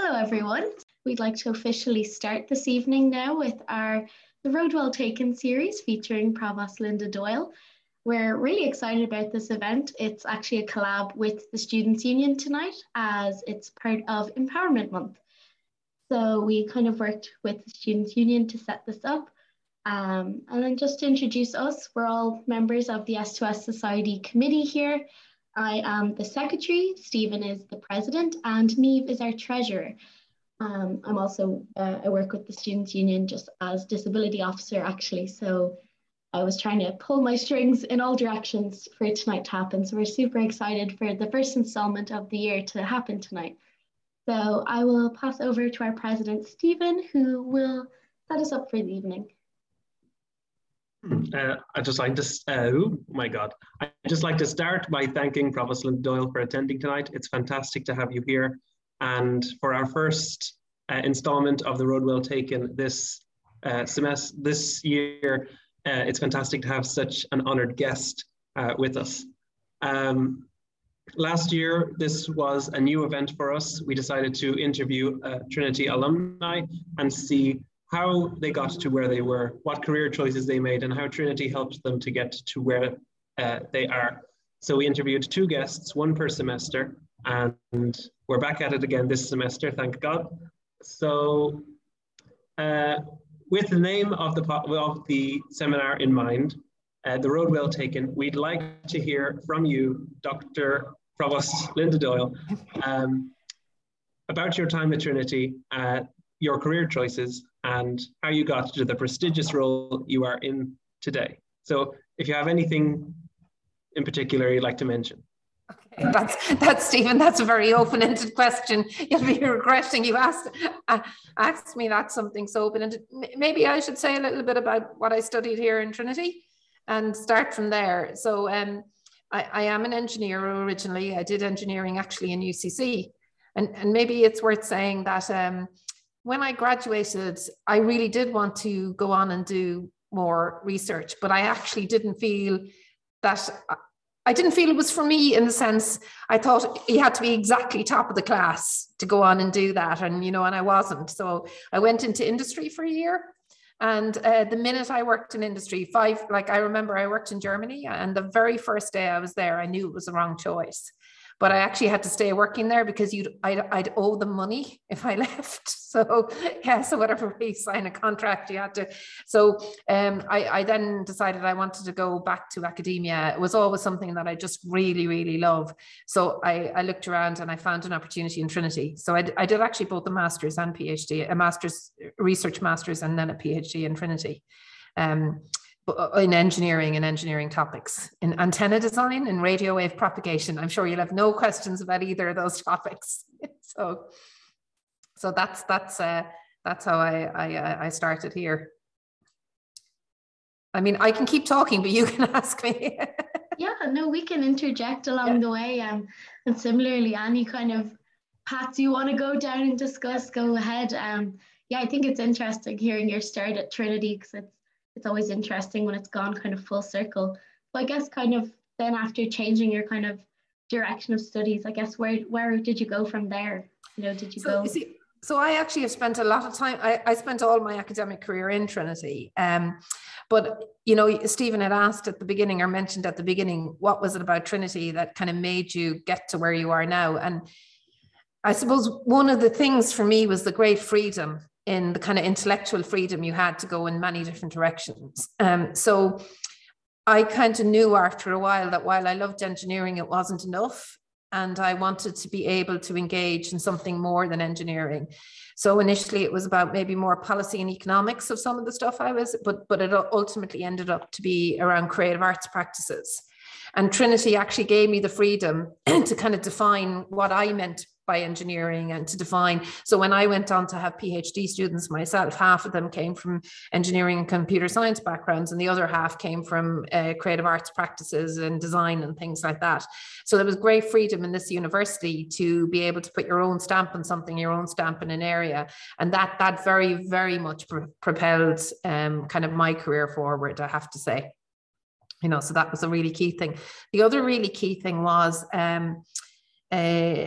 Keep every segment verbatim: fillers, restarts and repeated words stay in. Hello everyone, we'd like to officially start this evening now with our The Road Well Taken series featuring Provost Linda Doyle. We're really excited about this event. It's actually a collab with the Students' Union tonight as it's part of Empowerment Month. So we kind of worked with the Students' Union to set this up. Um, and then just to introduce us, we're all members of the S two S Society committee here. I am the secretary, Stephen is the president, and Neve is our treasurer. Um, I'm also, uh, I work with the Students' Union just as disability officer actually, so I was trying to pull my strings in all directions for tonight to happen, so we're super excited for the first installment of the year to happen tonight. So I will pass over to our president, Stephen, who will set us up for the evening. Uh, I just like to, uh, oh my God, I just like to start by thanking Provost Linda Doyle for attending tonight. It's fantastic to have you here. And for our first uh, installment of The Road Well Taken this uh, semester, this year, uh, it's fantastic to have such an honored guest uh, with us. Um, last year, this was a new event for us. We decided to interview uh, Trinity alumni and see how they got to where they were, what career choices they made, and how Trinity helped them to get to where uh, they are. So we interviewed two guests, one per semester, and we're back at it again this semester, thank God. So uh, with the name of the, of the seminar in mind, uh, The Road Well Taken, we'd like to hear from you, Doctor Provost Linda Doyle, um, about your time at Trinity, uh, your career choices, and how you got to the prestigious role you are in today. So if you have anything in particular you'd like to mention. Okay, that's, that's Stephen, that's a very open-ended question. You'll be regretting you asked, uh, asked me that, something so open-ended. Maybe I should say a little bit about what I studied here in Trinity and start from there. So um, I, I am an engineer originally. I did engineering actually in U C C. And, and maybe it's worth saying that um, when I graduated, I really did want to go on and do more research, but I actually didn't feel that, I didn't feel it was for me, in the sense I thought you had to be exactly top of the class to go on and do that. And, you know, and I wasn't. So I went into industry for a year. And uh, the minute I worked in industry, five, like I remember I worked in Germany, and the very first day I was there, I knew it was the wrong choice. But I actually had to stay working there because you'd I'd, I'd owe them money if I left. So yeah, so whatever way you sign a contract, you had to. So um, I, I then decided I wanted to go back to academia. It was always something that I just really, really love. So I, I looked around and I found an opportunity in Trinity. So I, I did actually both the master's and PhD, a master's, research master's, and then a PhD in Trinity. Um, in engineering and engineering topics, in antenna design and radio wave propagation. I'm sure you'll have no questions about either of those topics. So, so that's that's uh, that's how I, I I started here. I mean, I can keep talking, but you can ask me. Yeah, no, we can interject along yeah. the way, um, and similarly, Annie, kind of, Pat, do you want to go down and discuss? Go ahead. Um, yeah, I think it's interesting hearing your start at Trinity, because it's. It's always interesting when it's gone kind of full circle. But I guess kind of then after changing your kind of direction of studies, I guess where where did you go from there? You know, did you so, go? You see, so I actually have spent a lot of time. I, I spent all my academic career in Trinity. Um, but you know, Stephen had asked at the beginning, or mentioned at the beginning, what was it about Trinity that kind of made you get to where you are now? And I suppose one of the things for me was the great freedom, in the kind of intellectual freedom you had to go in many different directions. Um, so I kind of knew after a while that while I loved engineering, it wasn't enough. And I wanted to be able to engage in something more than engineering. So initially it was about maybe more policy and economics of some of the stuff I was, but, but it ultimately ended up to be around creative arts practices. And Trinity actually gave me the freedom to kind of define what I meant by engineering and to define. So when I went on to have PhD students myself, half of them came from engineering and computer science backgrounds, and the other half came from uh, creative arts practices and design and things like that. So there was great freedom in this university to be able to put your own stamp on something, your own stamp in an area. And that that very, very much pr propelled um, kind of my career forward, I have to say. You know, so that was a really key thing. The other really key thing was um, uh,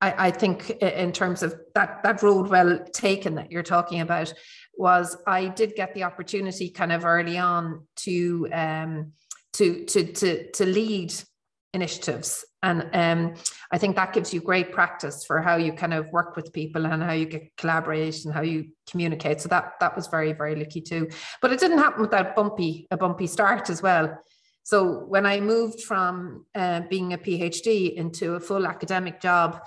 I, I think in terms of that, that road well taken that you're talking about, was I did get the opportunity kind of early on to um, to, to to to lead initiatives, and um, I think that gives you great practice for how you kind of work with people and how you get collaborate and how you communicate. So that that was very, very lucky too. But it didn't happen without bumpy a bumpy start as well. So when I moved from uh, being a PhD into a full academic job,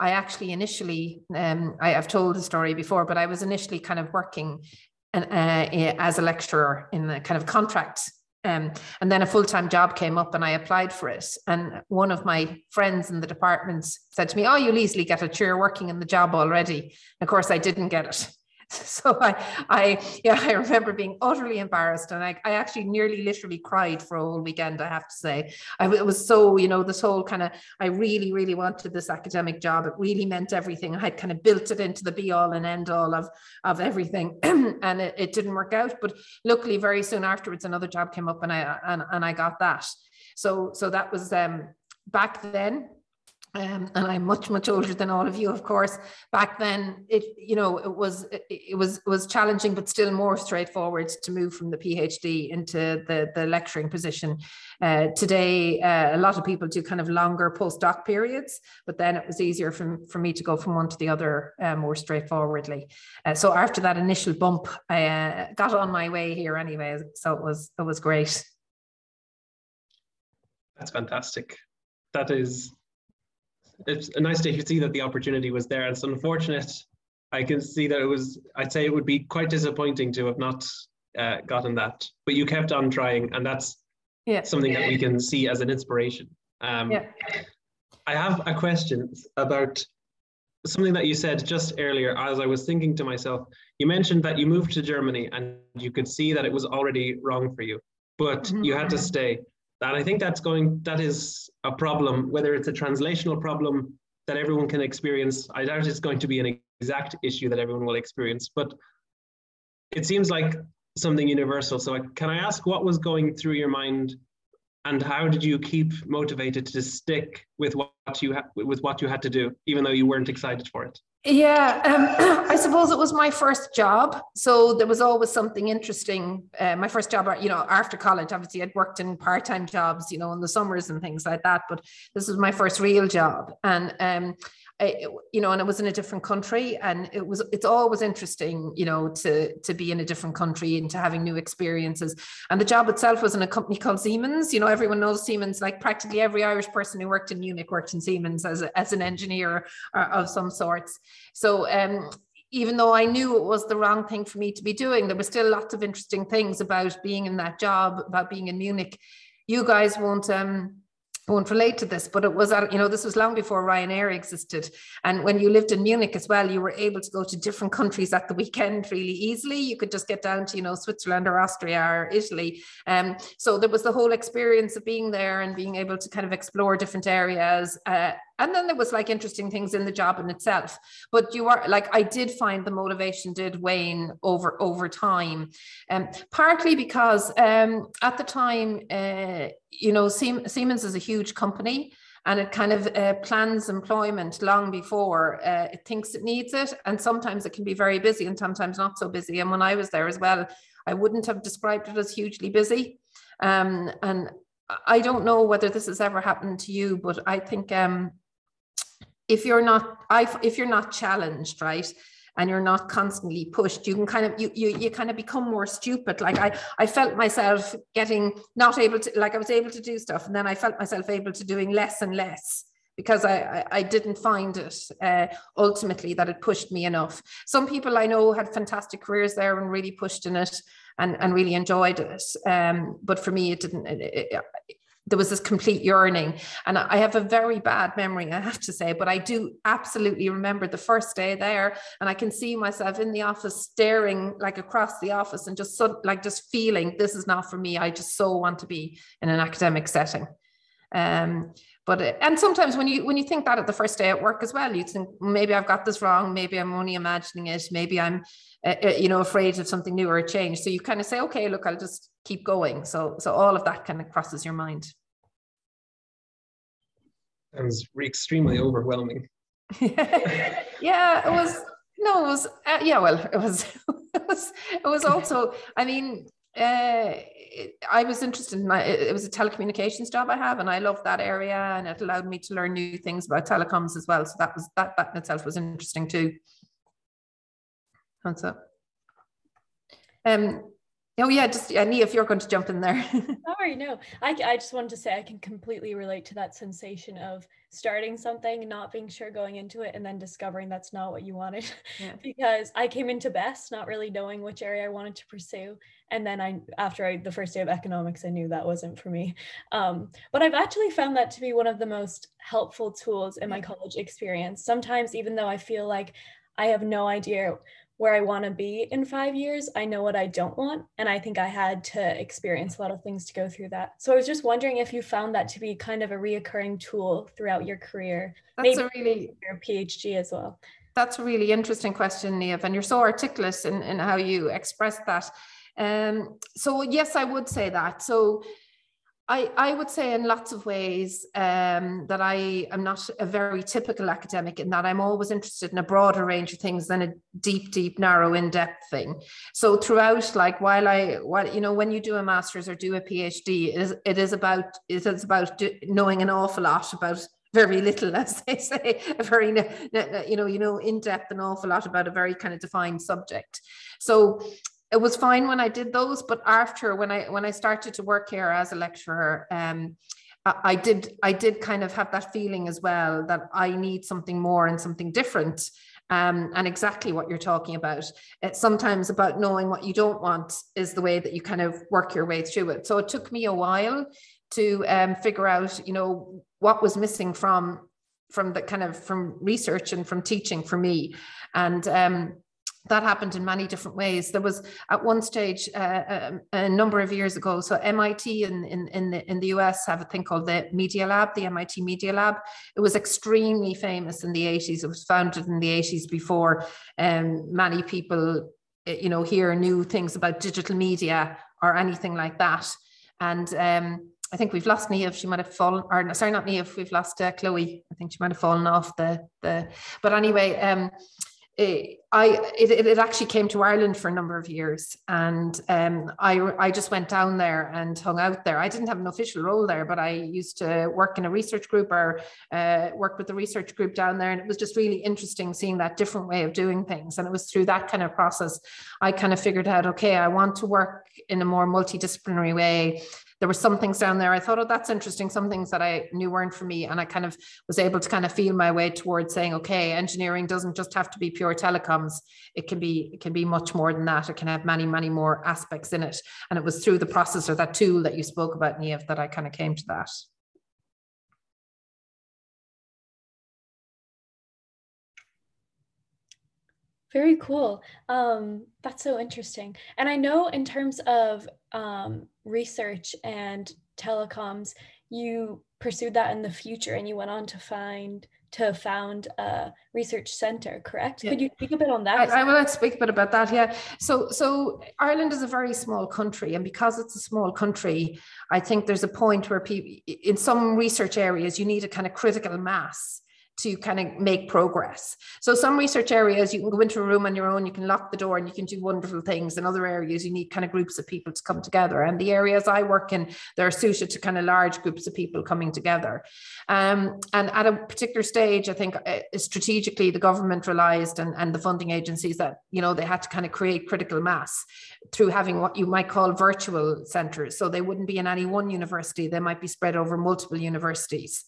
I actually initially, um, I, I've told the story before, but I was initially kind of working an, uh, as a lecturer in a kind of contract. Um, and then a full-time job came up and I applied for it. And one of my friends in the department said to me, oh, you'll easily get it. You're working in the job already. And of course, I didn't get it. So I, I, yeah, I remember being utterly embarrassed, and I, I actually nearly literally cried for a whole weekend, I have to say. I, it was so, you know, this whole kind of, I really, really wanted this academic job. It really meant everything. I had kind of built it into the be all and end all of, of everything. And it, it didn't work out. But luckily, very soon afterwards, another job came up and I, and, and I got that. So, so that was um, back then. Um, and I'm much, much older than all of you, of course. Back then, it you know it was it, it was was challenging, but still more straightforward to move from the PhD into the the lecturing position. Uh, today, uh, a lot of people do kind of longer postdoc periods, but then it was easier for for me to go from one to the other uh, more straightforwardly. Uh, so after that initial bump, I uh, got on my way here anyway. So it was it was great. That's fantastic. That is. It's nice to see that the opportunity was there. It's unfortunate. I can see that it was, I'd say it would be quite disappointing to have not uh, gotten that, but you kept on trying, and that's yeah. something that we can see as an inspiration. Um, yeah. I have a question about something that you said just earlier. As I was thinking to myself, you mentioned that you moved to Germany and you could see that it was already wrong for you, but mm-hmm. you had to stay. And I think that's going, that is a problem, whether it's a translational problem that everyone can experience. I doubt it's going to be an exact issue that everyone will experience, but it seems like something universal. So can I ask what was going through your mind, and how did you keep motivated to stick with what you, ha with what you had to do, even though you weren't excited for it? Yeah, um, I suppose it was my first job. So there was always something interesting. Uh, my first job, you know, after college, obviously I'd worked in part-time jobs, you know, in the summers and things like that. But this was my first real job. And, um, I, you know, and it was in a different country. And it was, it's always interesting, you know, to, to be in a different country and to having new experiences. And the job itself was in a company called Siemens. You know, everyone knows Siemens, like practically every Irish person who worked in Munich worked in Siemens as, a, as an engineer or, of some sorts. So um, even though I knew it was the wrong thing for me to be doing, there were still lots of interesting things about being in that job, about being in Munich. You guys won't um, won't relate to this, but it was, you know, this was long before Ryanair existed. And when you lived in Munich as well, you were able to go to different countries at the weekend really easily. You could just get down to, you know, Switzerland or Austria or Italy. Um, so there was the whole experience of being there and being able to kind of explore different areas. Uh, And then there was like interesting things in the job in itself, but you are like, I did find the motivation did wane over, over time. Um, partly because um, at the time, uh, you know, Siemens is a huge company, and it kind of uh, plans employment long before uh, it thinks it needs it. And sometimes it can be very busy and sometimes not so busy. And when I was there as well, I wouldn't have described it as hugely busy. Um, and I don't know whether this has ever happened to you, but I think, um, if you're not, I, if you're not challenged, right, and you're not constantly pushed, you can kind of, you you you kind of become more stupid. Like I, I felt myself getting not able to, like I was able to do stuff, and then I felt myself able to doing less and less, because I, I, I didn't find it uh, ultimately that it pushed me enough. Some people I know had fantastic careers there and really pushed in it and, and really enjoyed it. Um, but for me, it didn't, it, it, it, there was this complete yearning. And I have a very bad memory, I have to say, but I do absolutely remember the first day there, and I can see myself in the office staring like across the office and just so, like just feeling this is not for me. I just so want to be in an academic setting. Um, but, and sometimes when you, when you think that at the first day at work as well, you think maybe I've got this wrong. Maybe I'm only imagining it. Maybe I'm, uh, you know, afraid of something new or a change. So you kind of say, okay, look, I'll just keep going. So, so all of that kind of crosses your mind. Sounds extremely overwhelming. Yeah, it was, no, it was, uh, yeah, well, it was, it was, it was also, I mean, uh, it, I was interested in, my, it, it was a telecommunications job I have, and I loved that area, and it allowed me to learn new things about telecoms as well. So that was, that, that in itself was interesting too. Hands up. Um, Oh yeah, just yeah, Niamh, if you're going to jump in there. Sorry, no, I, I just wanted to say I can completely relate to that sensation of starting something, not being sure going into it, and then discovering that's not what you wanted. Yeah. Because I came into BEST not really knowing which area I wanted to pursue. And then I, after I, the first day of economics, I knew that wasn't for me. Um, but I've actually found that to be one of the most helpful tools in my college experience. Sometimes, even though I feel like I have no idea where I want to be in five years, I know what I don't want. And I think I had to experience a lot of things to go through that. So I was just wondering if you found that to be kind of a reoccurring tool throughout your career. That's maybe a really, your PhD as well. That's a really interesting question, Niamh, and you're so articulate in, in how you express that. Um, so yes, I would say that. So I, I would say in lots of ways um, that I am not a very typical academic, in that I'm always interested in a broader range of things than a deep, deep, narrow, in-depth thing. So throughout, like while I, while you know, when you do a master's or do a PhD, it is, it is about it is about do, knowing an awful lot about very little, as they say, a very you know you know in depth an awful lot about a very kind of defined subject. So it was fine when I did those, but after when I when I started to work here as a lecturer, um, I, I did I did kind of have that feeling as well that I need something more and something different, um, and exactly what you're talking about. It's sometimes about knowing what you don't want is the way that you kind of work your way through it. So it took me a while to um, figure out, you know, what was missing from from the kind of from research and from teaching for me, and. Um, That happened in many different ways. There was at one stage uh, a, a number of years ago. So M I T in, in, in, the, in the U S have a thing called the Media Lab, the M I T Media Lab. It was extremely famous in the eighties. It was founded in the eighties before um, many people, you know, here knew things about digital media or anything like that. And um, I think we've lost Niamh. She might have fallen, or sorry, not Niamh. We've lost uh, Chloe. I think she might have fallen off the the. But anyway. Um, It, I it, it actually came to Ireland for a number of years, and um, I I just went down there and hung out there. I didn't have an official role there, but I used to work in a research group or uh, work with the research group down there, and it was just really interesting seeing that different way of doing things. And it was through that kind of process I kind of figured out, okay, I want to work in a more multidisciplinary way. There were some things down there I thought, oh, that's interesting. Some things that I knew weren't for me. And I kind of was able to kind of feel my way towards saying, okay, engineering doesn't just have to be pure telecoms. It can be, it can be much more than that. It can have many, many more aspects in it. And it was through the process or that tool that you spoke about, Niamh, that I kind of came to that. Very cool. Um, that's so interesting. And I know in terms of um, research and telecoms, you pursued that in the future and you went on to find to found a research center, correct? Yeah. Could you speak a bit on that? I, I will speak a bit about that, yeah. So, so Ireland is a very small country, and because it's a small country, I think there's a point where people, in some research areas, you need a kind of critical mass to kind of make progress. So some research areas, you can go into a room on your own, you can lock the door and you can do wonderful things. In other areas, you need kind of groups of people to come together. And the areas I work in, they're suited to kind of large groups of people coming together. Um, and at a particular stage, I think uh, strategically, the government realized and, and the funding agencies that, you know, they had to kind of create critical mass through having what you might call virtual centers. So they wouldn't be in any one university, they might be spread over multiple universities.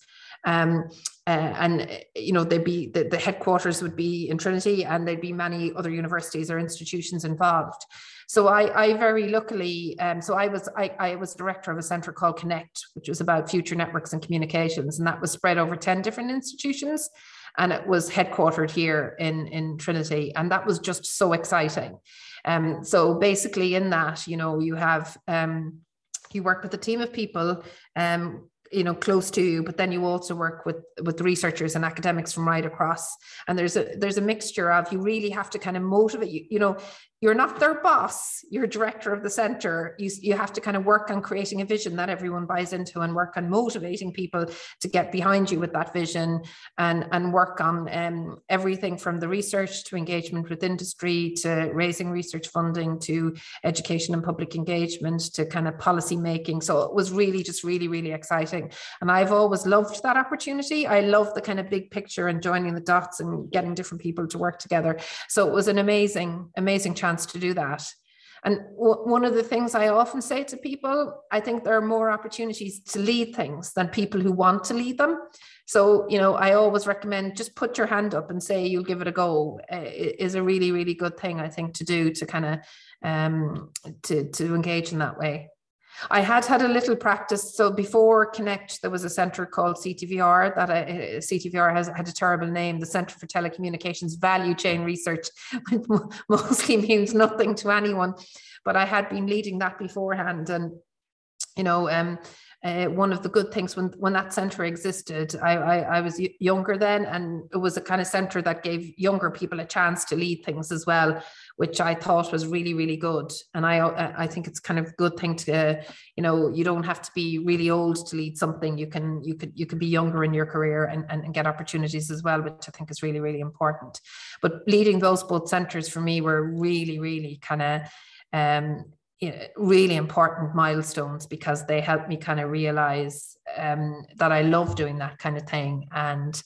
Um, uh, and, you know, they'd be, the, the headquarters would be in Trinity, and there'd be many other universities or institutions involved. So I, I very luckily, um, so I was, I, I was director of a centre called Connect, which was about future networks and communications. And that was spread over ten different institutions. And it was headquartered here in, in Trinity. And that was just so exciting. Um, so basically in that, you know, you have, um, you work with a team of people, um, you know, close to you, but then you also work with, with researchers and academics from right across. And there's a, there's a mixture of, you really have to kind of motivate you, you know, you're not their boss, you're director of the center. You, you have to kind of work on creating a vision that everyone buys into and work on motivating people to get behind you with that vision, and, and work on um, everything from the research to engagement with industry, to raising research funding, to education and public engagement, to kind of policy making. So it was really just really, really exciting. And I've always loved that opportunity. I love the kind of big picture and joining the dots and getting different people to work together. So it was an amazing, amazing challenge to do that. And one of the things I often say to people, I think there are more opportunities to lead things than people who want to lead them. So, you know, I always recommend just put your hand up and say you'll give it a go. Uh, is a really, really good thing, I think, to do, to kind of um, to, to engage in that way. I had had a little practice. So before Connect, there was a centre called C T V R. That I, C T V R has had a terrible name, the Centre for Telecommunications Value Chain Research, which mostly means nothing to anyone. But I had been leading that beforehand, and you know, um, uh, one of the good things when when that centre existed, I, I I was younger then, and it was a kind of centre that gave younger people a chance to lead things as well, which I thought was really, really good. And I, I think it's kind of a good thing to, you know, you don't have to be really old to lead something. You can, you could, you could be younger in your career and, and, and get opportunities as well, which I think is really, really important. But leading those both centres for me were really, really kind of, um, you know, really important milestones, because they helped me kind of realise um, that I love doing that kind of thing. And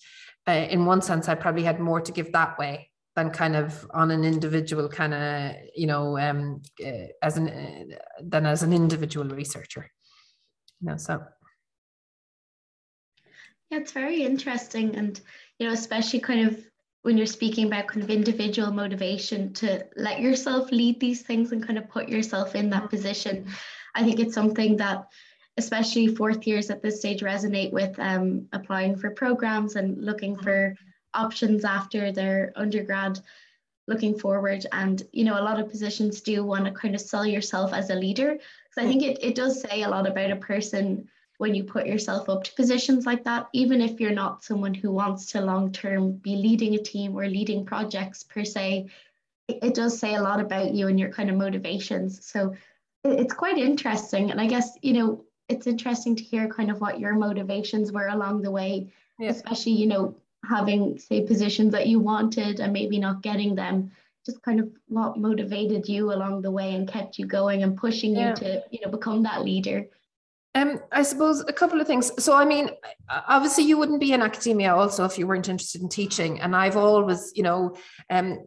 uh, in one sense, I probably had more to give that way than kind of on an individual kind of, you know, um, uh, as an, uh, than as an individual researcher, you know, so. Yeah, it's very interesting. And, you know, especially kind of when you're speaking about kind of individual motivation to let yourself lead these things and kind of put yourself in that position. I think it's something that, especially fourth years at this stage, resonate with um, applying for programs and looking for options after their undergrad, looking forward. And you know, a lot of positions do want to kind of sell yourself as a leader, because I think it, it does say a lot about a person when you put yourself up to positions like that, even if you're not someone who wants to long term be leading a team or leading projects per se. It, it does say a lot about you and your kind of motivations. So it, it's quite interesting. And I guess, you know, it's interesting to hear kind of what your motivations were along the way. Yeah. Especially, you know, having, say, positions that you wanted and maybe not getting them, just kind of what motivated you along the way and kept you going and pushing yeah. you to, you know, become that leader. Um, I suppose a couple of things. So, I mean, obviously you wouldn't be in academia also if you weren't interested in teaching. And I've always, you know, um,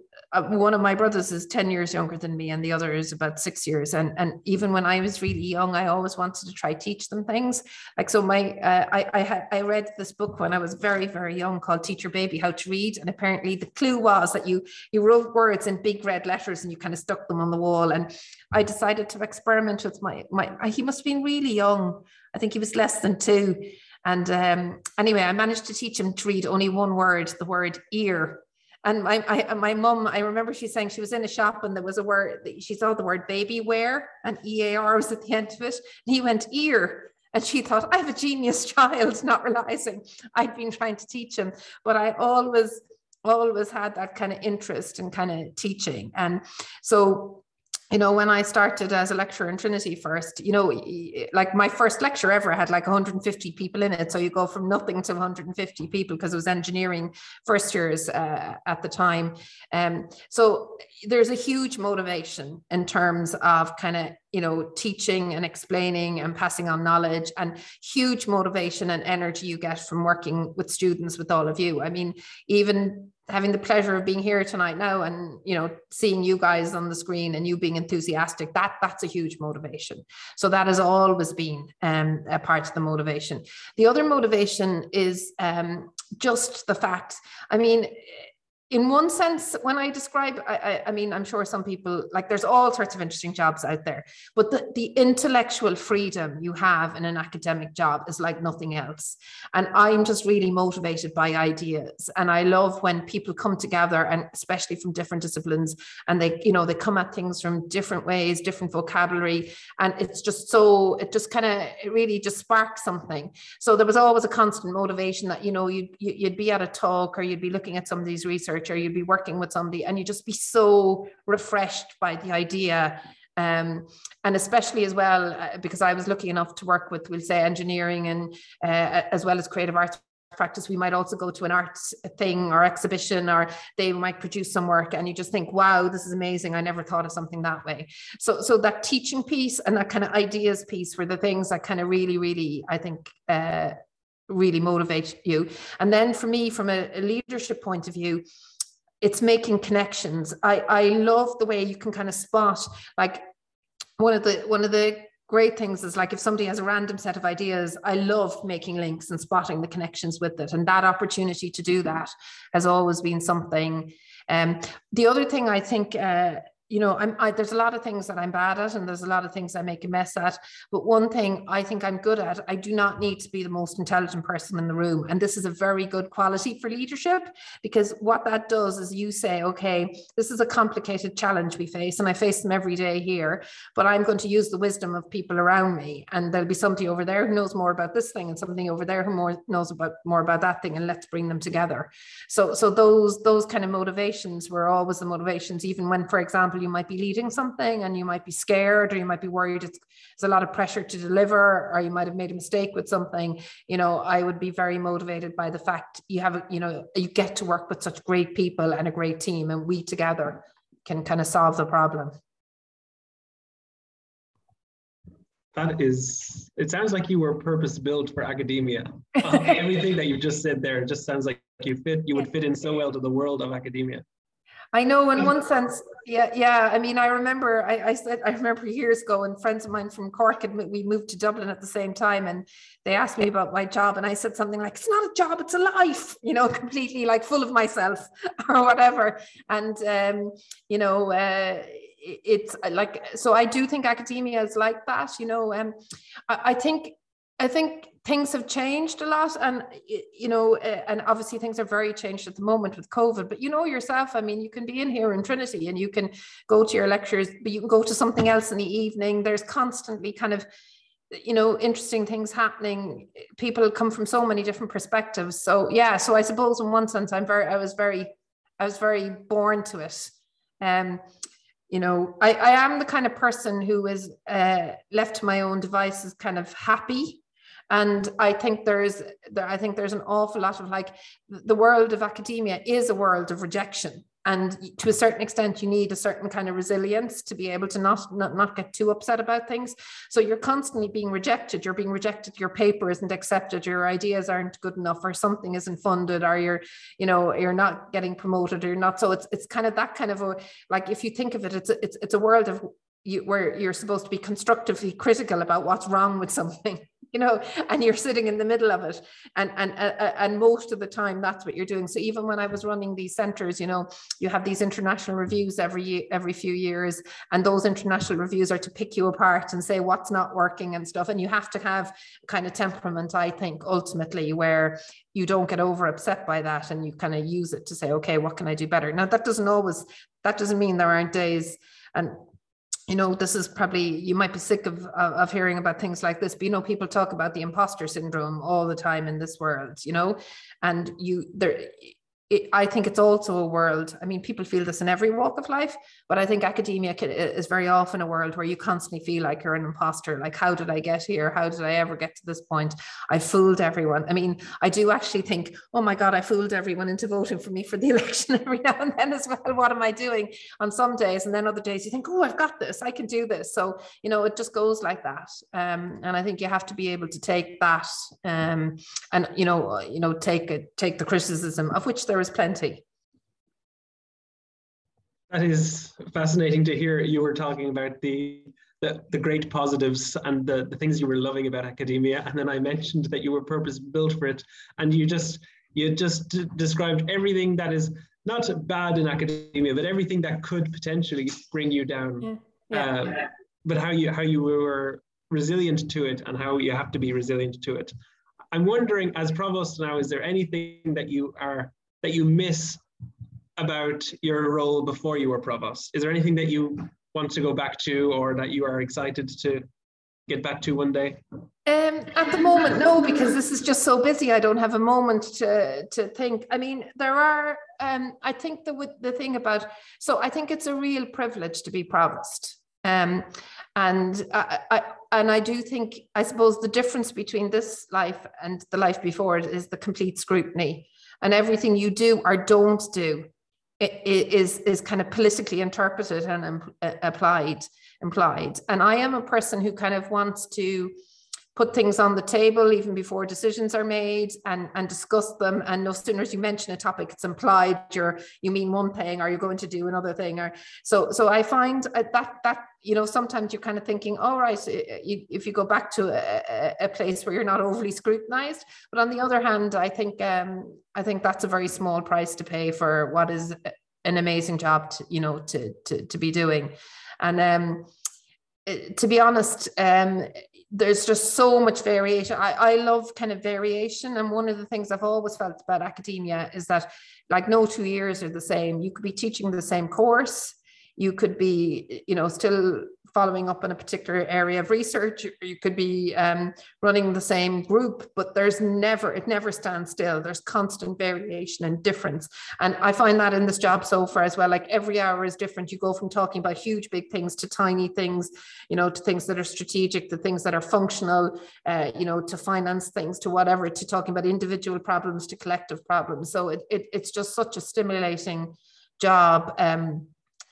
one of my brothers is ten years younger than me and the other is about six years. And, and even when I was really young, I always wanted to try teach them things. Like, so my, uh, I, I, had, I read this book when I was very, very young called Teach Your Baby How to Read. And apparently the clue was that you, you wrote words in big red letters and you kind of stuck them on the wall. And I decided to experiment with my, my, he must have been really young. I think he was less than two. And um, anyway, I managed to teach him to read only one word, the word ear. And my I, my mum, I remember she saying she was in a shop and there was a word, she saw the word baby wear and E A R was at the end of it. And he went ear. And she thought, I have a genius child, not realizing I'd been trying to teach him. But I always, always had that kind of interest in kind of teaching. And so, you know, when I started as a lecturer in Trinity first, you know, like my first lecture ever had like one hundred fifty people in it. So you go from nothing to one hundred fifty people, because it was engineering first years uh, at the time. Um, so there's a huge motivation in terms of kind of, you know, teaching and explaining and passing on knowledge, and huge motivation and energy you get from working with students, with all of you. I mean, even having the pleasure of being here tonight now and, you know, seeing you guys on the screen and you being enthusiastic, that that's a huge motivation. So that has always been um, a part of the motivation. The other motivation is um, just the fact, I mean, in one sense, when I describe, I, I, I mean, I'm sure some people, like, there's all sorts of interesting jobs out there, but the, the intellectual freedom you have in an academic job is like nothing else. And I'm just really motivated by ideas. And I love when people come together, and especially from different disciplines, and they, you know, they come at things from different ways, different vocabulary. And it's just so, it just kind of, it really just sparks something. So there was always a constant motivation that, you know, you'd, you'd be at a talk or you'd be looking at somebody's research research, or you'd be working with somebody, and you'd just be so refreshed by the idea. Um, and especially as well, uh, because I was lucky enough to work with, we'll say, engineering and uh, as well as creative arts practice, we might also go to an arts thing or exhibition, or they might produce some work, and you just think, wow, this is amazing. I never thought of something that way. So, so that teaching piece and that kind of ideas piece were the things that kind of really, really, I think, uh, really motivate you. And then for me, from a, a leadership point of view, it's making connections. I, I love the way you can kind of spot, like one of the, one of the great things is, like, if somebody has a random set of ideas, I love making links and spotting the connections with it. And that opportunity to do that has always been something. Um, the other thing I think, uh, you know, I'm, I, there's a lot of things that I'm bad at, and there's a lot of things I make a mess at. But one thing I think I'm good at, I do not need to be the most intelligent person in the room. And this is a very good quality for leadership, because what that does is you say, okay, this is a complicated challenge we face, and I face them every day here, but I'm going to use the wisdom of people around me. And there'll be somebody over there who knows more about this thing, and somebody over there who more, knows about more about that thing, and let's bring them together. So, so those, those kind of motivations were always the motivations, even when, for example, you might be leading something and you might be scared, or you might be worried it's, it's a lot of pressure to deliver, or you might have made a mistake with something. You know, I would be very motivated by the fact you have, you know, you get to work with such great people and a great team, and we together can kind of solve the problem. That is, it sounds like you were purpose built for academia. Um, everything that you just said there just sounds like you fit, you would fit in so well to the world of academia. I know, in one sense, yeah, yeah. I mean, I remember, I, I said, I remember years ago, and friends of mine from Cork, and we moved to Dublin at the same time, and they asked me about my job, and I said something like, "It's not a job, it's a life," you know, completely like full of myself or whatever. And um, you know, uh, it's like, so I do think academia is like that, you know. Um, I, I think, I think. Things have changed a lot, and you know, and obviously things are very changed at the moment with COVID. But you know yourself, I mean, you can be in here in Trinity, and you can go to your lectures, but you can go to something else in the evening. There's constantly kind of, you know, interesting things happening. People come from so many different perspectives. So yeah, so I suppose in one sense, I'm very, I was very, I was very born to it. Um, You know, I, I am the kind of person who is uh, left to my own devices, kind of happy. And I think there's, there, I think there's an awful lot of, like, the world of academia is a world of rejection. And to a certain extent, you need a certain kind of resilience to be able to not, not, not get too upset about things. So you're constantly being rejected. You're being rejected. Your paper isn't accepted. Your ideas aren't good enough, or something isn't funded, or you're, you know, you're not getting promoted, or you're not. So it's, it's kind of that kind of a, like, if you think of it, it's a, it's, it's a world of you, where you're supposed to be constructively critical about what's wrong with something. You know, and you're sitting in the middle of it, and and uh, and most of the time that's what you're doing. So even when I was running these centers, you know, you have these international reviews every year, every few years, and those international reviews are to pick you apart and say what's not working and stuff. And you have to have kind of temperament, I think, ultimately, where you don't get over upset by that, and you kind of use it to say, okay, what can I do better? Now that doesn't always, that doesn't mean there aren't days, and you know, this is probably, you might be sick of, of, of hearing about things like this, but you know, people talk about the imposter syndrome all the time in this world, you know, and you, there, it, I think it's also a world, I mean, people feel this in every walk of life, but I think academia can, is very often a world where you constantly feel like you're an imposter, like, how did I get here? How did I ever get to this point? I fooled everyone. I mean, I do actually think, oh my God, I fooled everyone into voting for me for the election every now and then as well. What am I doing on some days? And then other days you think, oh, I've got this, I can do this. So, you know, it just goes like that. Um, and I think you have to be able to take that um, and, you know, you know, take it, take the criticism, of which there is plenty. That is fascinating to hear. You were talking about the, the, the great positives and the, the things you were loving about academia. And then I mentioned that you were purpose built for it. And you just, you just d- described everything that is not bad in academia, but everything that could potentially bring you down. Yeah. Yeah. Um, but how you, how you were resilient to it, and how you have to be resilient to it. I'm wondering, as Provost now, is there anything that you are, that you miss about your role before you were Provost? Is there anything that you want to go back to, or that you are excited to get back to one day? Um, at the moment, no, because this is just so busy. I don't have a moment to to think. I mean, there are. Um, I think the the thing about so I think it's a real privilege to be provost, um, and I, I and I do think I suppose the difference between this life and the life before it is the complete scrutiny, and everything you do or don't do is is kind of politically interpreted and applied implied. And I am a person who kind of wants to put things on the table even before decisions are made and, and discuss them. And no sooner as you mention a topic, it's implied you're, you mean one thing, or you're going to do another thing. Or so, so I find that, that, you know, sometimes you're kind of thinking, all right, if you go back to a, a place where you're not overly scrutinized. But on the other hand, I think, um, I think that's a very small price to pay for what is an amazing job to, you know, to, to, to be doing. And, um, to be honest, um, there's just so much variation. I, I love kind of variation. And one of the things I've always felt about academia is that, like, no two years are the same. You could be teaching the same course. You could be, you know, still following up on a particular area of research. You could be um, running the same group, but there's never, it never stands still. There's constant variation and difference. And I find that in this job so far as well, like every hour is different. You go from talking about huge, big things to tiny things, you know, to things that are strategic, to things that are functional, uh, you know, to finance things, to whatever, to talking about individual problems, to collective problems. So it, it it's just such a stimulating job. Um,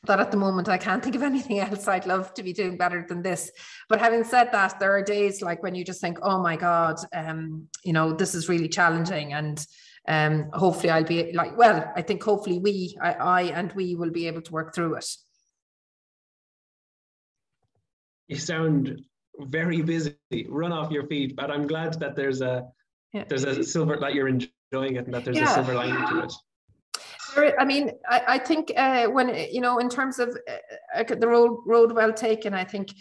that at the moment I can't think of anything else I'd love to be doing better than this. But having said that, there are days like when you just think, oh my God, um, you know, this is really challenging. And um, hopefully I'll be like, well, I think hopefully we, I, I and we will be able to work through it. You sound very busy, run off your feet, but I'm glad that there's a, yeah. there's a silver, that you're enjoying it and that there's yeah. a silver lining to it. I mean, I, I think uh, when, you know, in terms of uh, the road, road well taken, I think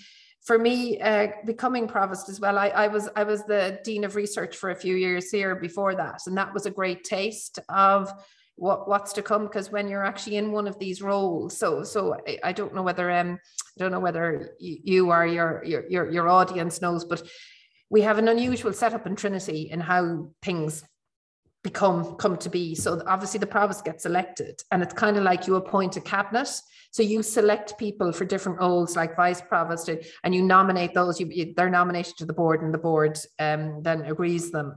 for me, uh, becoming provost as well, I, I was I was the Dean of Research for a few years here before that. And that was a great taste of what, what's to come, because when you're actually in one of these roles, so so I, I don't know whether um I don't know whether you or your your your, your audience knows, but we have an unusual setup in Trinity in how things become come to be. So obviously the provost gets elected, and it's kind of like you appoint a cabinet. So you select people for different roles, like vice provost, and you nominate those. You they're nominated to the board, and the board um, then agrees them.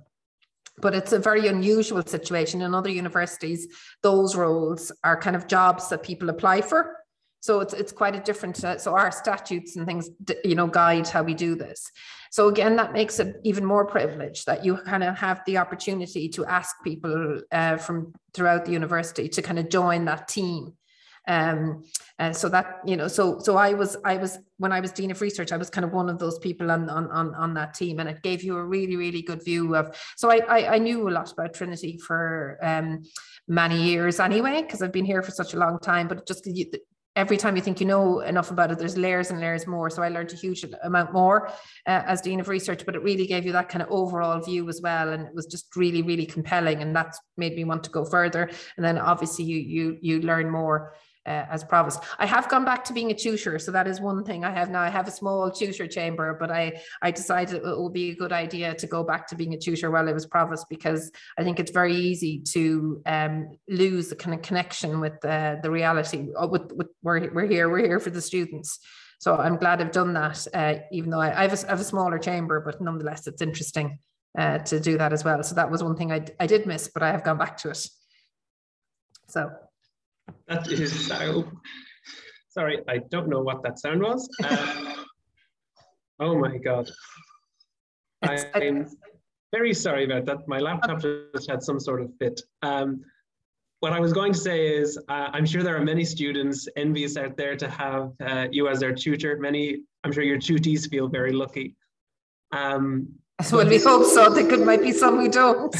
But it's a very unusual situation. In other universities, those roles are kind of jobs that people apply for. So it's it's quite a different, uh, so our statutes and things, you know, guide how we do this. So again, that makes it even more privileged that you kind of have the opportunity to ask people uh, from throughout the university to kind of join that team. Um, and so that, you know, so so I was, I was when I was Dean of Research, I was kind of one of those people on on on, on that team, and it gave you a really, really good view of, so I, I, I knew a lot about Trinity for um, many years anyway, because I've been here for such a long time, but just you, every time you think you know enough about it, there's layers and layers more. So I learned a huge amount more uh, as Dean of Research, but it really gave you that kind of overall view as well. And it was just really, really compelling. And that's made me want to go further. And then obviously you you you learn more uh, as provost. I have gone back to being a tutor. So that is one thing I have now. I have a small tutor chamber, but I, I decided it would be a good idea to go back to being a tutor while I was provost, because I think it's very easy to um, lose the kind of connection with uh, the reality. Oh, with, with We're, we're here, we're here for the students. So I'm glad I've done that, uh, even though I, I, have a, I have a smaller chamber, but nonetheless, it's interesting uh, to do that as well. So that was one thing I, I did miss, but I have gone back to it. So. That is, I, sorry, I don't know what that sound was. Uh, oh my God. I, I'm very sorry about that. My laptop just had some sort of fit. Um, What I was going to say is, uh, I'm sure there are many students envious out there to have uh, you as their tutor. Many, I'm sure your tutees feel very lucky. Um, well, we hope so. There could might be some who don't.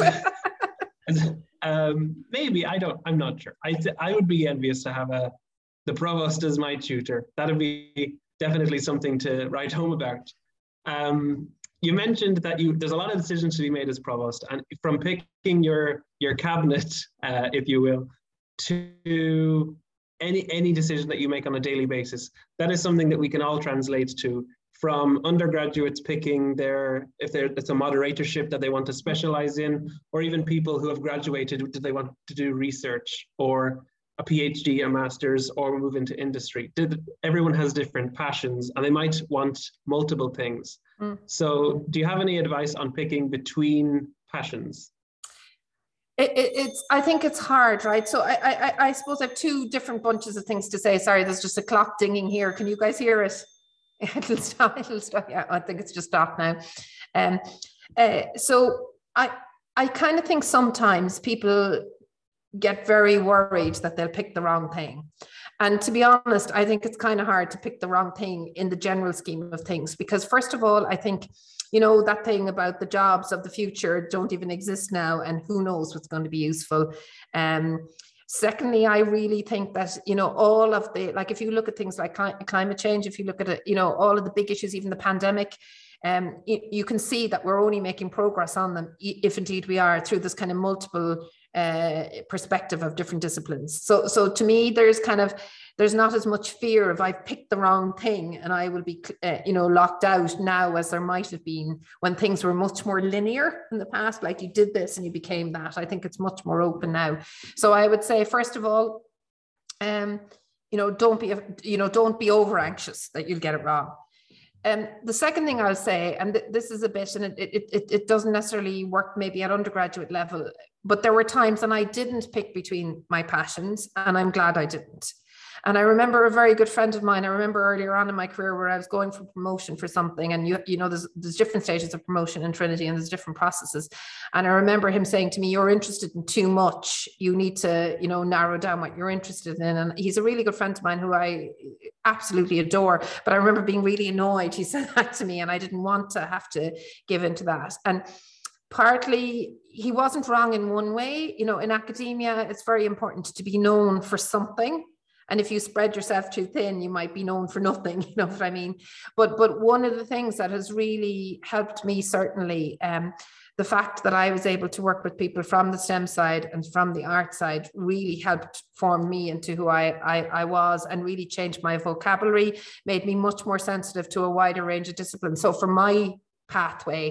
um, maybe, I don't, I'm not sure. I, I would be envious to have a, the provost as my tutor. That would be definitely something to write home about. Um, You mentioned that you, there's a lot of decisions to be made as provost, and from picking your your cabinet, uh, if you will, to any any decision that you make on a daily basis, that is something that we can all translate to from undergraduates picking their, if it's a moderatorship that they want to specialize in, or even people who have graduated, do they want to do research or a PhD, a master's, or move into industry. Did, everyone has different passions and they might want multiple things. Mm. So do you have any advice on picking between passions? It, it, it's, I think it's hard, right? So I, I, I suppose I have two different bunches of things to say. Sorry, there's just a clock dinging here. Can you guys hear it? It'll stop, it'll stop. Yeah, I think it's just stopped now. Um, uh, so I, I kind of think sometimes people get very worried that they'll pick the wrong thing. And to be honest, I think it's kind of hard to pick the wrong thing in the general scheme of things, because first of all, I think, you know, that thing about the jobs of the future don't even exist now, and who knows what's going to be useful. Um, secondly, I really think that, you know, all of the, like, if you look at things like climate change, if you look at it, you know, all of the big issues, even the pandemic, um, you, you can see that we're only making progress on them, if indeed we are, through this kind of multiple Uh, perspective of different disciplines. So, so to me, there's kind of, there's not as much fear of I've picked the wrong thing and I will be, uh, you know, locked out now, as there might have been when things were much more linear in the past. Like, you did this and you became that. I think it's much more open now. So I would say, first of all, um, you know, don't be, you know, don't be over anxious that you'll get it wrong. Um, the second thing I'll say, and th this is a bit, and it, it, it, it doesn't necessarily work maybe at undergraduate level, but there were times when I didn't pick between my passions, and I'm glad I didn't. And I remember a very good friend of mine, I remember earlier on in my career where I was going for promotion for something, and you, you know, there's, there's different stages of promotion in Trinity and there's different processes. And I remember him saying to me, you're interested in too much. You need to, you know, narrow down what you're interested in. And he's a really good friend of mine who I absolutely adore, but I remember being really annoyed he said that to me, and I didn't want to have to give into that. And partly, he wasn't wrong in one way. You know, in academia, it's very important to be known for something. And if you spread yourself too thin, you might be known for nothing, you know what I mean? But but one of the things that has really helped me, certainly, um, the fact that I was able to work with people from the STEM side and from the art side really helped form me into who I, I, I was, and really changed my vocabulary, made me much more sensitive to a wider range of disciplines. So for my pathway,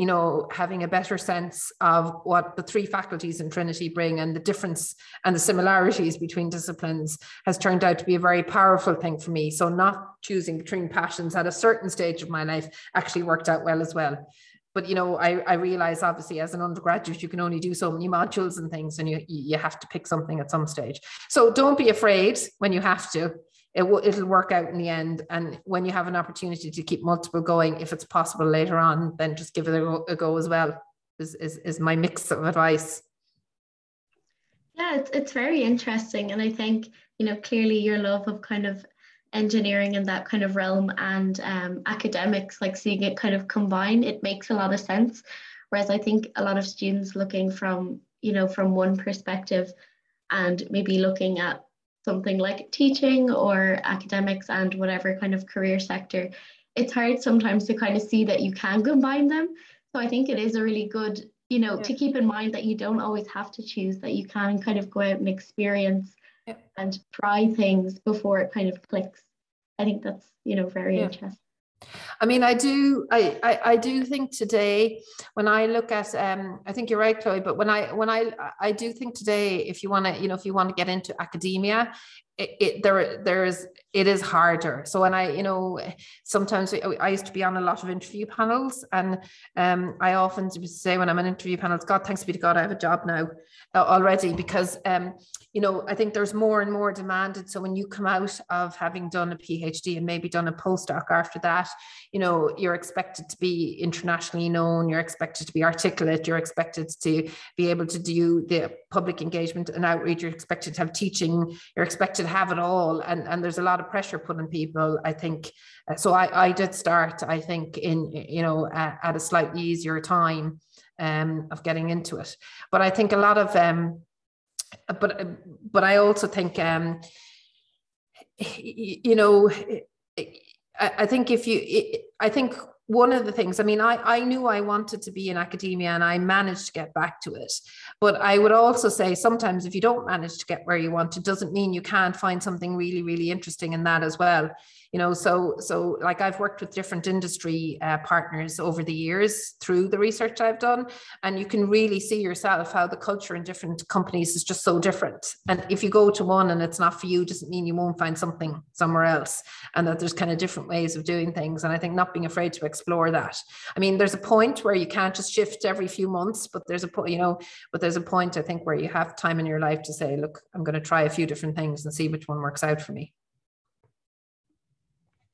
you know, having a better sense of what the three faculties in Trinity bring and the difference and the similarities between disciplines has turned out to be a very powerful thing for me. So not choosing between passions at a certain stage of my life actually worked out well as well. But, you know, I, I realize, obviously, as an undergraduate, you can only do so many modules and things, and you, you have to pick something at some stage. So don't be afraid when you have to. It will, it'll work out in the end. And when you have an opportunity to keep multiple going, if it's possible later on, then just give it a go, a go as well, is, is, is my mix of advice. Yeah, it's, it's very interesting. And I think, you know, clearly your love of kind of engineering and that kind of realm and um, academics, like seeing it kind of combine, it makes a lot of sense. Whereas I think a lot of students looking from, you know, from one perspective and maybe looking at something like teaching or academics and whatever kind of career sector, it's hard sometimes to kind of see that you can combine them. So I think it is a really good, you know, yeah. to keep in mind that you don't always have to choose, that you can kind of go out and experience yeah. and try things before it kind of clicks. I think that's, you know, very yeah. interesting. I mean, I do, I, I, I do think today, when I look at, um, I think you're right, Chloe, but when I, when I, I do think today, if you want to, you know, if you want to get into academia, it, it there, there is, it is harder. So when I, you know, sometimes we, I used to be on a lot of interview panels, and um, I often say when I'm on interview panels, God, thanks be to God, I have a job now uh, already, because, um, you know, I think there's more and more demanded. So when you come out of having done a PhD and maybe done a postdoc after that, you know, you're expected to be internationally known, you're expected to be articulate, you're expected to be able to do the public engagement and outreach, you're expected to have teaching, you're expected to have it all. And, and there's a lot of pressure put on people, I think. So I, I did start, I think, in, you know, at, at a slightly easier time um, of getting into it. But I think a lot of, um, but, but I also think, um, you know, I think if you, I think one of the things, I mean, I, I knew I wanted to be in academia and I managed to get back to it. But I would also say sometimes if you don't manage to get where you want, it doesn't mean you can't find something really, really interesting in that as well. You know, so so like I've worked with different industry uh, partners over the years through the research I've done, and you can really see yourself how the culture in different companies is just so different. And if you go to one and it's not for you, doesn't mean you won't find something somewhere else, and that there's kind of different ways of doing things. And I think not being afraid to explore that. I mean, there's a point where you can't just shift every few months, but there's a point, you know, but there's a point, I think, where you have time in your life to say, look, I'm going to try a few different things and see which one works out for me.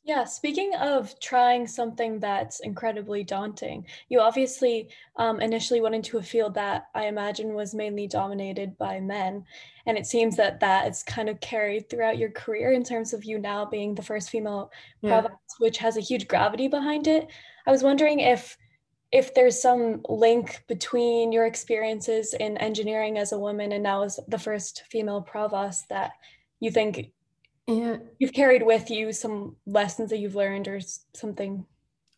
Yeah, speaking of trying something that's incredibly daunting, you obviously um, initially went into a field that I imagine was mainly dominated by men. And it seems that that is kind of carried throughout your career in terms of you now being the first female yeah. provost, which has a huge gravity behind it. I was wondering if if there's some link between your experiences in engineering as a woman and now as the first female provost that you think yeah. you've carried with you, some lessons that you've learned or something.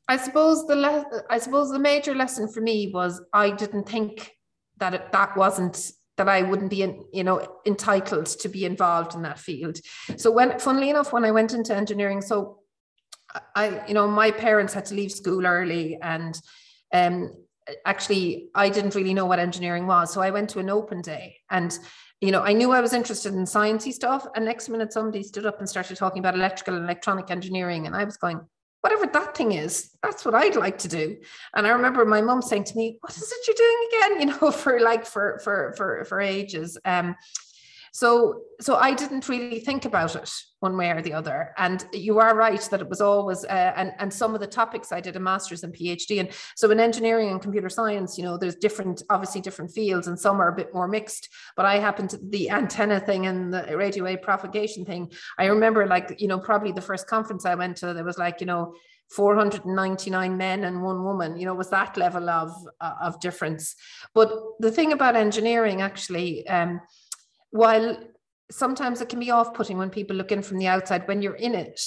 I suppose the le I suppose the major lesson for me was I didn't think that it, that wasn't that I wouldn't be in, you know, entitled to be involved in that field. So when, funnily enough, when I went into engineering, so I, you know, my parents had to leave school early, and um, actually I didn't really know what engineering was. So I went to an open day, and you know, I knew I was interested in sciencey stuff, and next minute somebody stood up and started talking about electrical and electronic engineering, and I was going, whatever that thing is, that's what I'd like to do. And I remember my mum saying to me, what is it you're doing again? You know, for like for for for for ages. Um, so so I didn't really think about it one way or the other. And you are right that it was always uh, and and some of the topics I did a master's and PhD in. So in engineering and computer science, you know, there's different, obviously different fields, and some are a bit more mixed. But I happened to the antenna thing and the radio wave propagation thing. I remember, like, you know, probably the first conference I went to, there was like, you know, four hundred ninety-nine men and one woman. You know, it was that level of of difference. But the thing about engineering, actually, um, while sometimes it can be off-putting when people look in from the outside, when you're in it,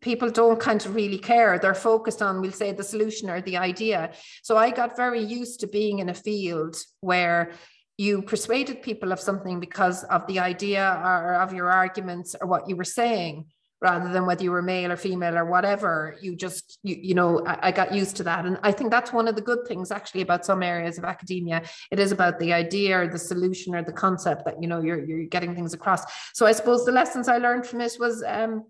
people don't kind of really care. They're focused on, we'll say, the solution or the idea. So I got very used to being in a field where you persuaded people of something because of the idea or of your arguments or what you were saying, rather than whether you were male or female or whatever. You just, you, you know, I, I got used to that. And I think that's one of the good things actually about some areas of academia. It is about the idea or the solution or the concept that, you know, you're, you're getting things across. So I suppose the lessons I learned from this was, um,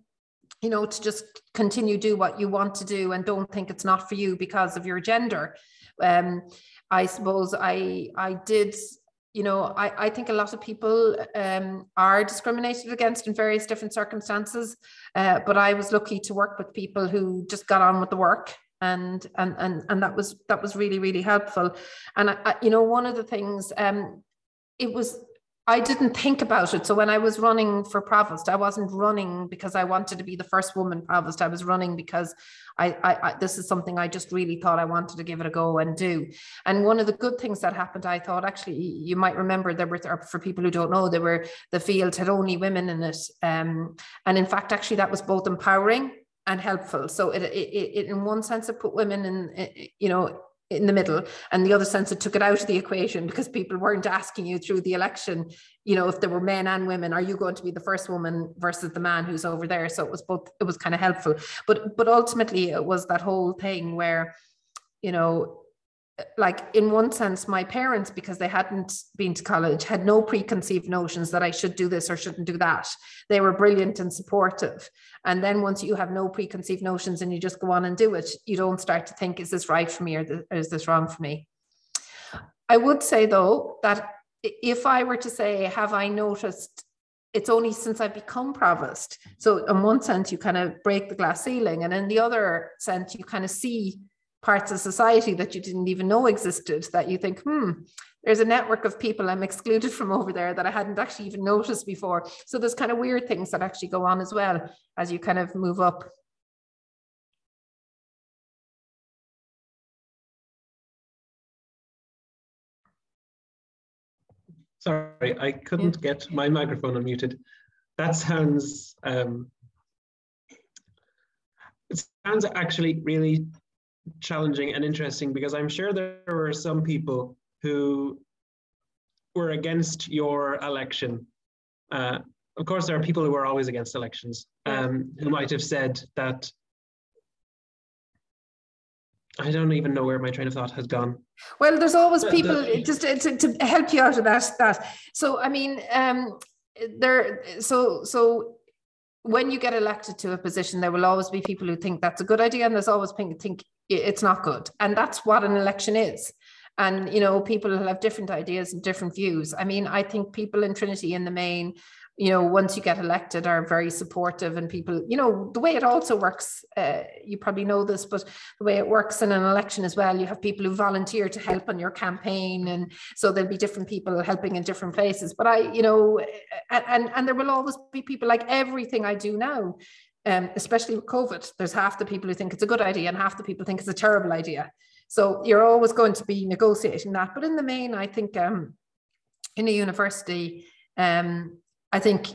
you know, to just continue do what you want to do and don't think it's not for you because of your gender. Um, I suppose I, I did... You know, I, I think a lot of people um, are discriminated against in various different circumstances, uh, but I was lucky to work with people who just got on with the work, and and and and that was that was really, really helpful. And I, I, you know, one of the things um, it was, I didn't think about it. So when I was running for provost, I wasn't running because I wanted to be the first woman provost. I was running because I, I, I this is something I just really thought I wanted to give it a go and do. And one of the good things that happened, I thought, actually, you might remember, there were, for people who don't know, there were, the field had only women in it. Um, and in fact, actually, that was both empowering and helpful. So it, it, it in one sense, it put women in, you know, in the middle, and the other sense it took it out of the equation because people weren't asking you through the election, you know, if there were men and women, are you going to be the first woman versus the man who's over there? So it was both, it was kind of helpful, but but ultimately it was that whole thing where, you know, like in one sense, my parents, because they hadn't been to college, had no preconceived notions that I should do this or shouldn't do that. They were brilliant and supportive. And then once you have no preconceived notions and you just go on and do it, you don't start to think, is this right for me or is this wrong for me? I would say, though, that if I were to say, have I noticed, it's only since I've become provost. So in one sense, you kind of break the glass ceiling, and in the other sense, you kind of see parts of society that you didn't even know existed, that you think, hmm, there's a network of people I'm excluded from over there that I hadn't actually even noticed before. So there's kind of weird things that actually go on as well as you kind of move up. Sorry, I couldn't yeah. get my microphone unmuted. That sounds, um, it sounds actually really challenging and interesting, because I'm sure there were some people who were against your election. Uh, of course, there are people who are always against elections, um, who might have said that, I don't even know where my train of thought has gone. Well, there's always people, just to, to help you out of that, that. So, I mean, um, there, so, so when you get elected to a position, there will always be people who think that's a good idea, and there's always people who think it's not good. And that's what an election is. And, you know, people have different ideas and different views. I mean, I think people in Trinity in the main, you know, once you get elected, are very supportive, and people, you know, the way it also works, uh, you probably know this, but the way it works in an election as well, you have people who volunteer to help on your campaign. And so there'll be different people helping in different places. But I, you know, and, and, and there will always be people, like everything I do now, um, especially with COVID, there's half the people who think it's a good idea and half the people think it's a terrible idea. So you're always going to be negotiating that. But in the main, I think um, in a university, um, I think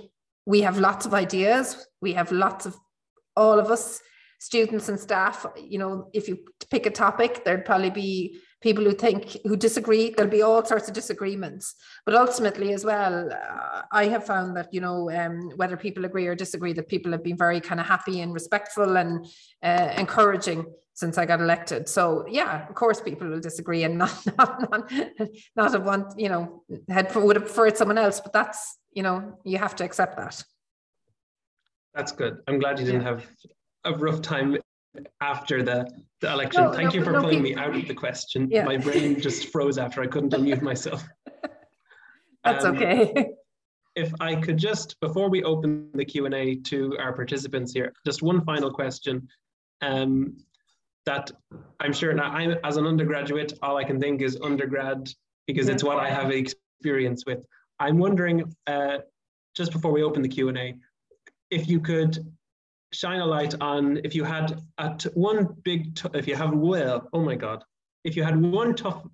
we have lots of ideas. We have lots of, all of us, students and staff, you know, if you pick a topic, there'd probably be people who think, who disagree, there'll be all sorts of disagreements. But ultimately as well, uh, I have found that, you know, um, whether people agree or disagree, that people have been very kind of happy and respectful and uh, encouraging since I got elected. So yeah, of course people will disagree and not, not, not, not have one, you know, had, would have preferred someone else, but that's, you know, you have to accept that. That's good. I'm glad you didn't have a rough time after the, the election. No, Thank no, you for no, pulling people. me out of the question. Yeah. My brain just froze after I couldn't unmute myself. That's um, okay. If I could just, before we open the Q and A to our participants here, just one final question um, that I'm sure now, I'm, as an undergraduate, all I can think is undergrad, because it's what I have experience with. I'm wondering, uh, just before we open the Q and A, if you could shine a light on, if you had at one big, if you have, well, oh my God, if you had one tough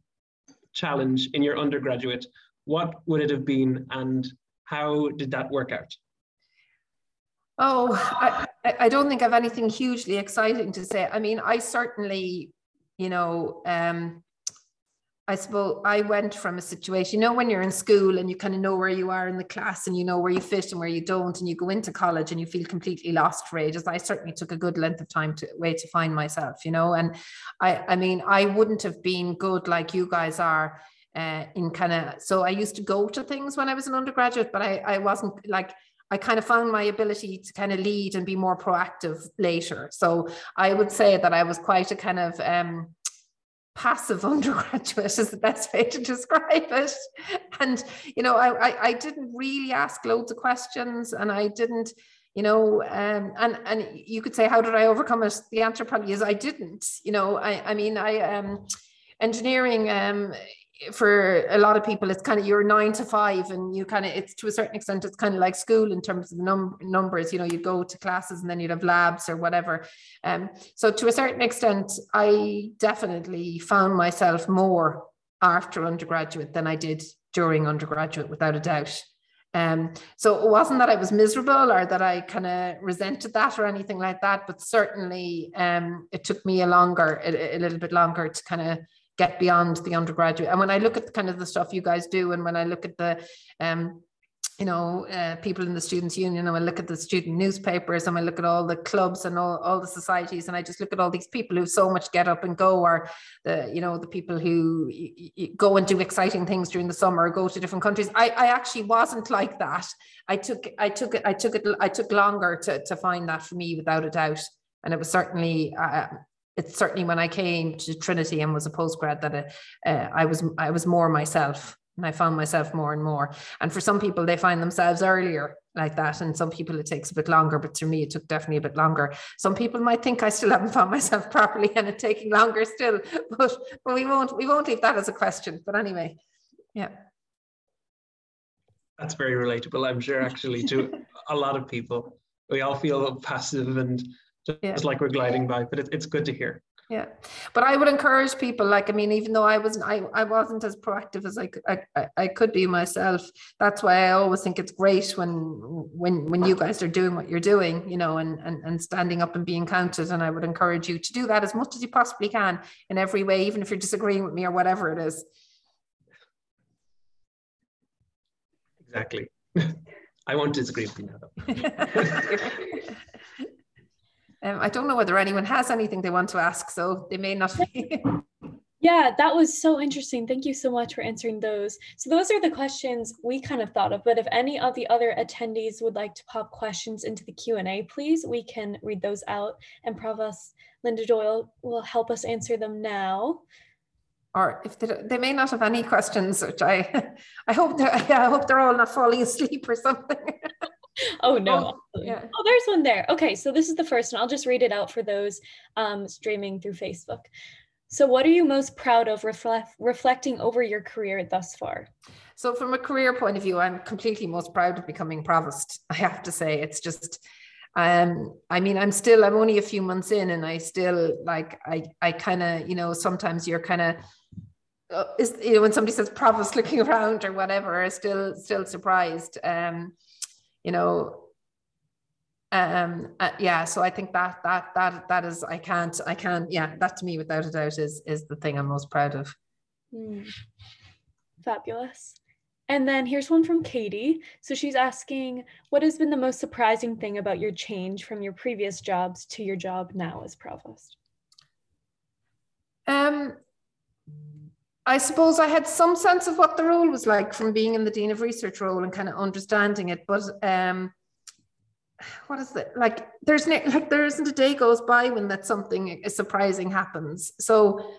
challenge in your undergraduate, what would it have been and how did that work out? Oh, I, I don't think I have anything hugely exciting to say. I mean, I certainly, you know, um, I suppose I went from a situation, you know, when you're in school and you kind of know where you are in the class and you know where you fit and where you don't, and you go into college and you feel completely lost for ages. I certainly took a good length of time to way to find myself, you know, and I, I mean, I wouldn't have been good like you guys are uh, in kind of, so I used to go to things when I was an undergraduate, but I, I wasn't like, I kind of found my ability to kind of lead and be more proactive later. So I would say that I was quite a kind of, um, passive undergraduate is the best way to describe it. And, you know, I, I, I didn't really ask loads of questions, and I didn't, you know, um, and, and you could say, how did I overcome it? The answer probably is I didn't, you know, I, I mean, I, um, engineering, um, for a lot of people, it's kind of, you're nine to five, and you kind of, it's to a certain extent, it's kind of like school in terms of the num numbers, you know, you go to classes and then you'd have labs or whatever. Um, so to a certain extent, I definitely found myself more after undergraduate than I did during undergraduate, without a doubt. Um, so it wasn't that I was miserable or that I kind of resented that or anything like that, but certainly um, it took me a longer, a, a little bit longer to kind of get beyond the undergraduate. And when I look at the kind of the stuff you guys do, and when I look at the, um, you know, uh, people in the Students' Union, and I look at the student newspapers, and I look at all the clubs and all, all the societies, and I just look at all these people who so much get up and go, or the, you know, the people who y y go and do exciting things during the summer, or go to different countries. I, I actually wasn't like that. I took, I took it, I took it, I took longer to, to find that for me, without a doubt. And it was certainly, uh, it's certainly when I came to Trinity and was a postgrad that uh, I was I was more myself, and I found myself more and more. And for some people, they find themselves earlier like that, and some people it takes a bit longer. But to me, it took definitely a bit longer. Some people might think I still haven't found myself properly, and it's taking longer still. But, but we won't we won't leave that as a question. But anyway, yeah, that's very relatable, I'm sure, actually, to a lot of people. We all feel passive and just yeah. like we're gliding by, but it, it's good to hear. Yeah, but I would encourage people, like, I mean, even though I wasn't, I, I wasn't as proactive as I, I I could be myself. That's why I always think it's great when when when you guys are doing what you're doing, you know, and, and, and standing up and being counted. And I would encourage you to do that as much as you possibly can in every way, even if you're disagreeing with me or whatever it is. Exactly. I won't disagree with you now, though. Um, I don't know whether anyone has anything they want to ask, so they may not be. Yeah, that was so interesting. Thank you so much for answering those. So those are the questions we kind of thought of, but if any of the other attendees would like to pop questions into the Q and A, please, we can read those out, and Professor Linda Doyle will help us answer them now. Or if they, they may not have any questions, which I, I hope they're, I hope they're all not falling asleep or something. Oh, no. Oh, yeah. Oh, there's one there. Okay, so this is the first, and I'll just read it out for those um, streaming through Facebook. So what are you most proud of reflect, reflecting over your career thus far? So from a career point of view, I'm completely most proud of becoming provost. I have to say, it's just, um, I mean, I'm still, I'm only a few months in, and I still, like, I, I kind of, you know, sometimes you're kind of, uh, is, you know, when somebody says provost looking around or whatever, I'm still, still surprised. Um, you know, um, uh, yeah, so I think that, that, that, that is, I can't, I can't, yeah, that to me without a doubt is, is the thing I'm most proud of. Mm. Fabulous. And then here's one from Katie. So she's asking, what has been the most surprising thing about your change from your previous jobs to your job now as provost? Um, I suppose I had some sense of what the role was like from being in the Dean of Research role and kind of understanding it. But um, what is it? Like, there's no, like, there isn't a day goes by when that something surprising happens. So,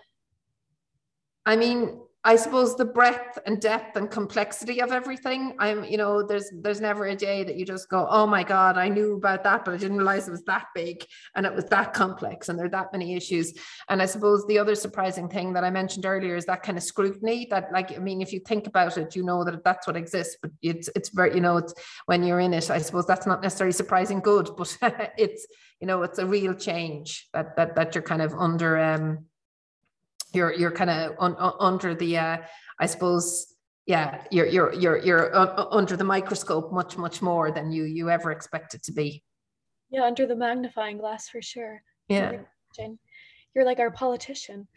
I mean, I suppose the breadth and depth and complexity of everything, I'm, you know, there's, there's never a day that you just go, oh my God, I knew about that, but I didn't realize it was that big and it was that complex and there are that many issues. And I suppose the other surprising thing that I mentioned earlier is that kind of scrutiny that, like, I mean, if you think about it, you know that that's what exists, but it's, it's very, you know, it's when you're in it, I suppose that's not necessarily surprising good, but it's, you know, it's a real change that, that, that you're kind of under, um, You're you're kind of un, un, under the uh, I suppose yeah you're you're you're you're un, under the microscope much much more than you you ever expect it to be. Yeah, under the magnifying glass for sure. Yeah, you're like our politician.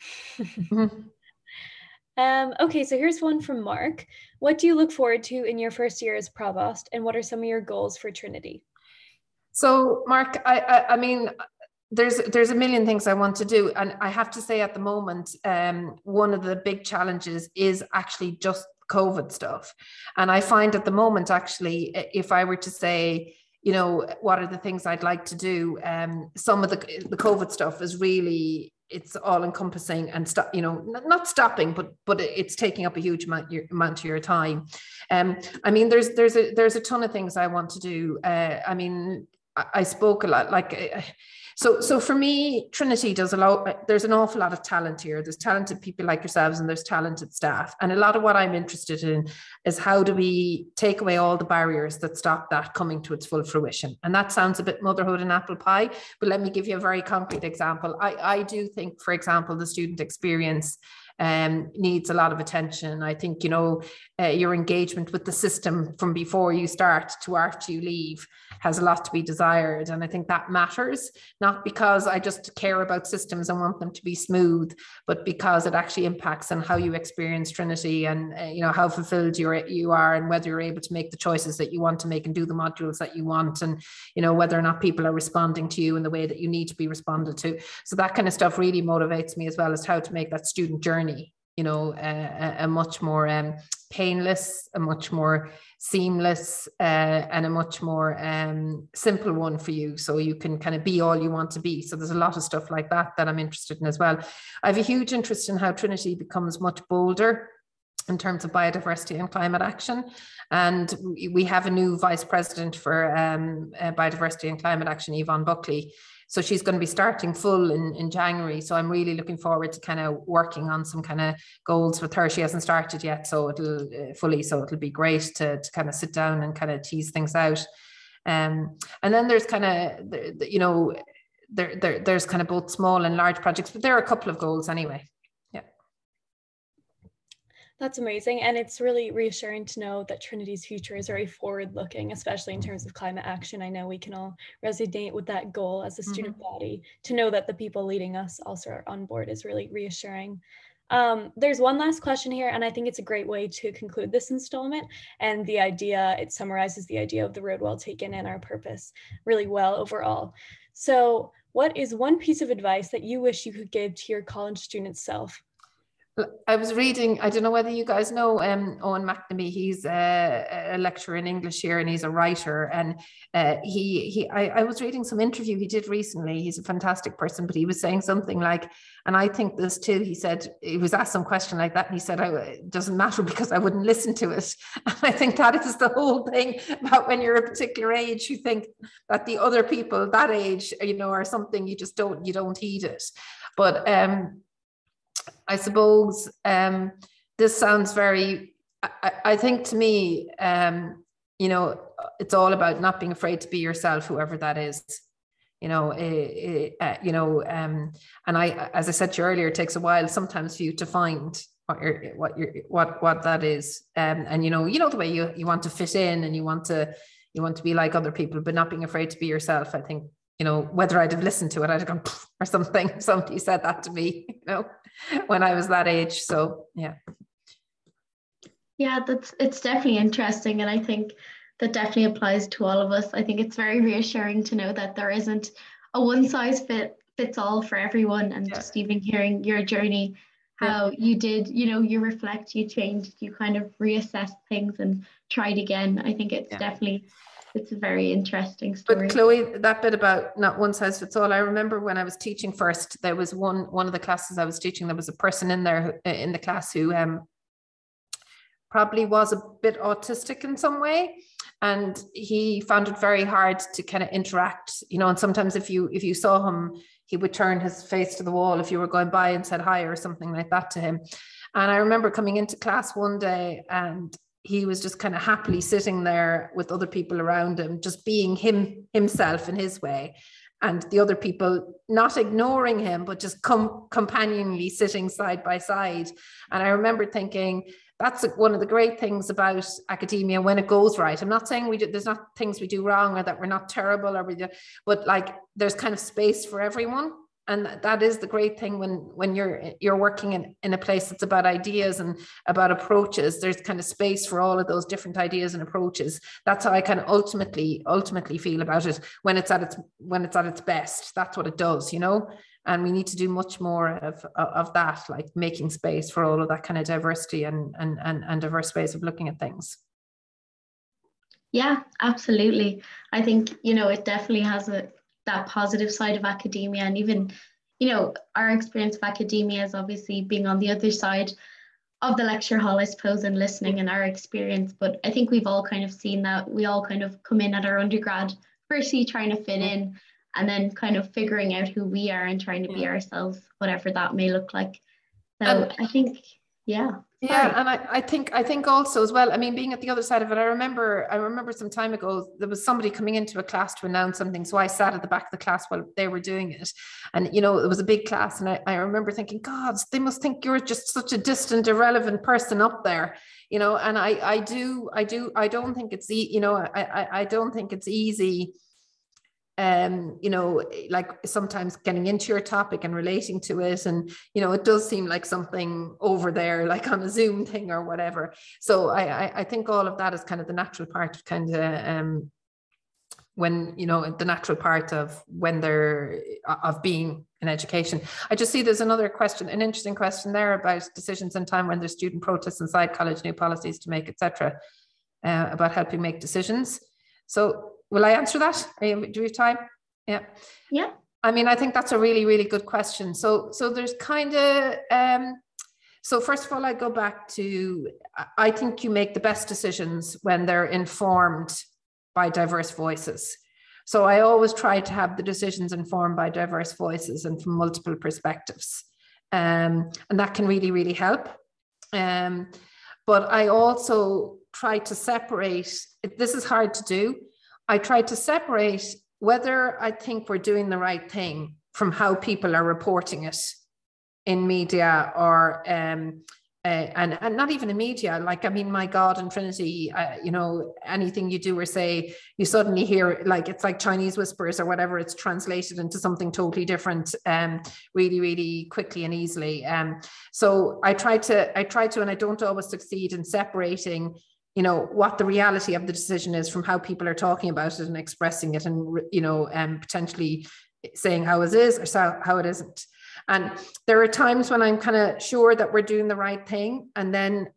um, okay, so here's one from Mark. What do you look forward to in your first year as provost, and what are some of your goals for Trinity? So, Mark, I I, I mean. There's there's a million things I want to do, and I have to say at the moment, um, one of the big challenges is actually just COVID stuff, and I find at the moment actually, if I were to say, you know, what are the things I'd like to do, um, some of the the COVID stuff is really, it's all encompassing and stop, you know, not stopping, but but it's taking up a huge amount, your, amount of your time. Um, I mean, there's there's a there's a ton of things I want to do. Uh, I mean, I, I spoke a lot, like. Uh, So, so for me, Trinity does a lot. There's an awful lot of talent here. There's talented people like yourselves, and there's talented staff. And a lot of what I'm interested in is how do we take away all the barriers that stop that coming to its full fruition. And that sounds a bit motherhood and apple pie, but let me give you a very concrete example. I, I do think, for example, the student experience Um, needs a lot of attention. I think, you know, uh, your engagement with the system from before you start to after you leave has a lot to be desired. And I think that matters, not because I just care about systems and want them to be smooth, but because it actually impacts on how you experience Trinity and, uh, you know, how fulfilled you're, you are, and whether you're able to make the choices that you want to make and do the modules that you want, and, you know, whether or not people are responding to you in the way that you need to be responded to. So that kind of stuff really motivates me, as well as how to make that student journey, you know, uh, a, a much more um, painless, a much more seamless, uh, and a much more um, simple one for you. So you can kind of be all you want to be. So there's a lot of stuff like that that I'm interested in as well. I have a huge interest in how Trinity becomes much bolder in terms of biodiversity and climate action. And we have a new vice president for um, uh, biodiversity and climate action, Yvonne Buckley. So she's going to be starting full in, in January. So I'm really looking forward to kind of working on some kind of goals with her. She hasn't started yet, so it'll uh, fully, so it'll be great to, to kind of sit down and kind of tease things out. Um, and then there's kind of, you know, there, there there's kind of both small and large projects, but there are a couple of goals anyway. Yeah. That's amazing. And it's really reassuring to know that Trinity's future is very forward looking, especially in terms of climate action. I know we can all resonate with that goal as a student mm-hmm. body. To know that the people leading us also are on board is really reassuring. Um, there's one last question here, and I think it's a great way to conclude this installment. And the idea, it summarizes the idea of the road well taken and our purpose really well overall. So what is one piece of advice that you wish you could give to your college student self? I was reading, I don't know whether you guys know um, Owen McNamee. He's a, a lecturer in English here, and he's a writer. And uh, he, he, I, I was reading some interview he did recently. He's a fantastic person, but he was saying something like, and I think this too, he said, he was asked some question like that, and he said, I, it doesn't matter because I wouldn't listen to it. And I think that is the whole thing about when you're a particular age, you think that the other people that age, you know, are something you just don't, you don't heed it. But, um, I suppose um, this sounds very, I, I think to me, um, you know, it's all about not being afraid to be yourself, whoever that is, you know, it, it, uh, you know, um, and I, as I said to you earlier, it takes a while sometimes for you to find what you're, what you're, what, what that is. Um, and, you know, you know, the way you, you want to fit in, and you want to, you want to be like other people, but not being afraid to be yourself. I think, you know, whether I'd have listened to it, I'd have gone or something. Somebody said that to me, you know, when I was that age. So, yeah. Yeah, that's, it's definitely interesting. And I think that definitely applies to all of us. I think it's very reassuring to know that there isn't a one size fit, fits all for everyone. And yeah. just even hearing your journey, how yeah. you did, you know, you reflect, you changed, you kind of reassess things and tried again. I think it's yeah. definitely It's a very interesting story. But Chloe, that bit about not one size fits all, I remember when I was teaching first, there was one one of the classes I was teaching, there was a person in there in the class who um probably was a bit autistic in some way, and he found it very hard to kind of interact, you know, and sometimes if you if you saw him, he would turn his face to the wall if you were going by and said hi or something like that to him. And I remember coming into class one day, and he was just kind of happily sitting there with other people around him, just being him himself in his way, and the other people not ignoring him, but just com- companionally sitting side by side. And I remember thinking, that's one of the great things about academia when it goes right. I'm not saying we do, there's not things we do wrong, or that we're not terrible, or we do, but like there's kind of space for everyone. And that is the great thing when when you're you're working in, in a place that's about ideas and about approaches. There's kind of space for all of those different ideas and approaches. That's how I kind of ultimately ultimately feel about it when it's at its when it's at its best. That's what it does, you know. And we need to do much more of of that, like making space for all of that kind of diversity and and and, and diverse ways of looking at things. Yeah, absolutely. I think, you know, it definitely has a that positive side of academia, and even, you know, our experience of academia is obviously being on the other side of the lecture hall, I suppose, and listening in our experience. But I think we've all kind of seen that we all kind of come in at our undergrad firstly trying to fit in, and then kind of figuring out who we are and trying to be ourselves, whatever that may look like. So um, I think yeah Yeah, and I, I think I think also as well, I mean, being at the other side of it, I remember I remember some time ago, there was somebody coming into a class to announce something. So I sat at the back of the class while they were doing it. And, you know, it was a big class. And I, I remember thinking, God, they must think you're just such a distant, irrelevant person up there, you know. And I, I do, I do, I don't think it's, e- you know, I, I, I don't think it's easy. Um, you know, like sometimes getting into your topic and relating to it, and, you know, it does seem like something over there, like on a Zoom thing or whatever. So I, I, I think all of that is kind of the natural part of kind of um, when, you know, the natural part of when they're of being in education. I just see there's another question, an interesting question there about decisions in time when there's student protests inside college, new policies to make, et cetera, uh, about helping make decisions. So. Will I answer that? Are you, do we have time? Yeah. Yeah. I mean, I think that's a really, really good question. So, so there's kind of, um, so first of all, I go back to, I think you make the best decisions when they're informed by diverse voices. So I always try to have the decisions informed by diverse voices and from multiple perspectives. Um, and that can really, really help. Um, but I also try to separate, this is hard to do, I try to separate whether I think we're doing the right thing from how people are reporting it in media or um, uh, and, and not even in media, like, I mean, my God, in Trinity, uh, you know, anything you do or say, you suddenly hear, like, it's like Chinese whispers or whatever, it's translated into something totally different um, really, really quickly and easily. Um, so I try to, I try to, and I don't always succeed in separating, you know, what the reality of the decision is from how people are talking about it and expressing it and, you know, um, potentially saying how it is or so, how it isn't. And there are times when I'm kind of sure that we're doing the right thing. And then,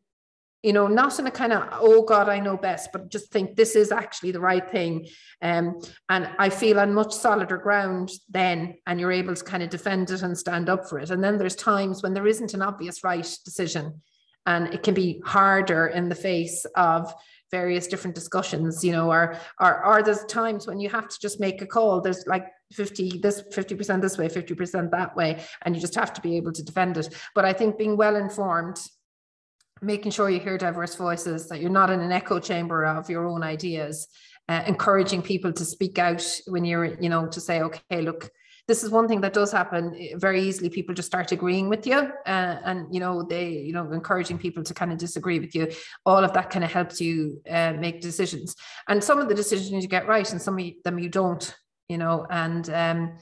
you know, not in a kind of, oh God, I know best, but just think this is actually the right thing. Um, and I feel on much solider ground then, and you're able to kind of defend it and stand up for it. And then there's times when there isn't an obvious right decision. And it can be harder in the face of various different discussions, you know, or, or, or there's times when you have to just make a call. There's like fifty, this fifty percent this way, fifty percent that way, and you just have to be able to defend it. But I think being well informed, making sure you hear diverse voices, that you're not in an echo chamber of your own ideas, uh, encouraging people to speak out when you're, you know, to say, okay, look, this is one thing that does happen very easily. People just start agreeing with you, uh, and you know they, you know, encouraging people to kind of disagree with you. All of that kind of helps you uh, make decisions. And some of the decisions you get right, and some of them you don't. You know, and um,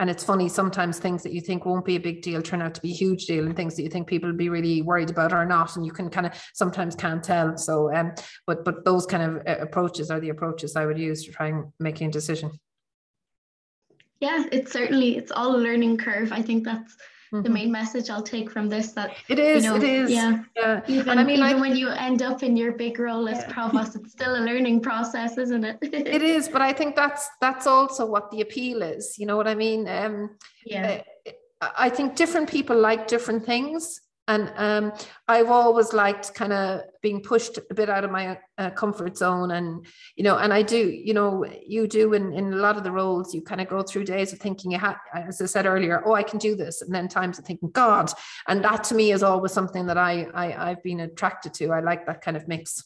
and it's funny sometimes things that you think won't be a big deal turn out to be a huge deal, and things that you think people will be really worried about are not. And you can kind of sometimes can't tell. So, um, but but those kind of approaches are the approaches I would use to try and making a decision. Yeah, it's certainly, it's all a learning curve. I think that's mm-hmm. the main message I'll take from this, that it is, you know, it is. Yeah. yeah. Even, and I mean, even I, when you end up in your big role as yeah. provost, it's still a learning process, isn't it? It is, but I think that's that's also what the appeal is. You know what I mean? Um, yeah. I, I think different people like different things. And um, I've always liked kind of being pushed a bit out of my uh, comfort zone. And, you know, and I do, you know, you do in, in a lot of the roles, you kind of go through days of thinking, you ha- as I said earlier, oh, I can do this. And then times of thinking, God. And that to me is always something that I, I, I've been attracted to. I like that kind of mix.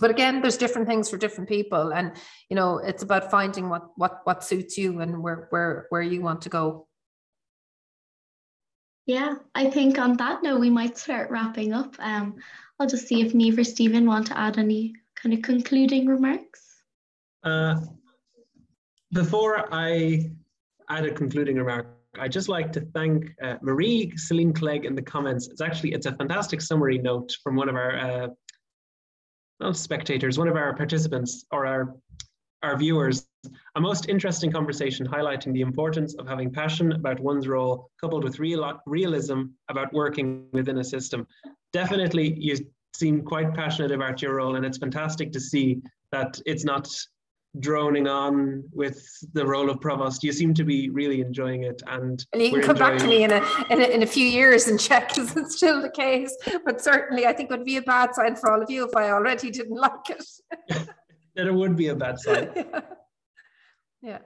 But again, there's different things for different people. And, you know, it's about finding what what what suits you and where where where you want to go. Yeah, I think on that note, we might start wrapping up. Um, I'll just see if Neve or Stephen want to add any kind of concluding remarks. Uh, before I add a concluding remark, I'd just like to thank uh, Marie Celine Clegg in the comments. It's actually, it's a fantastic summary note from one of our, uh, not spectators, one of our participants or our, our viewers. A most interesting conversation highlighting the importance of having passion about one's role, coupled with real realism about working within a system. Definitely, you seem quite passionate about your role, and it's fantastic to see that it's not droning on with the role of provost. You seem to be really enjoying it, and, and you can come back to me in a, in a in a few years and check is it still the case. But certainly, I think it would be a bad sign for all of you if I already didn't like it. That it would be a bad sign. Yeah. Yeah.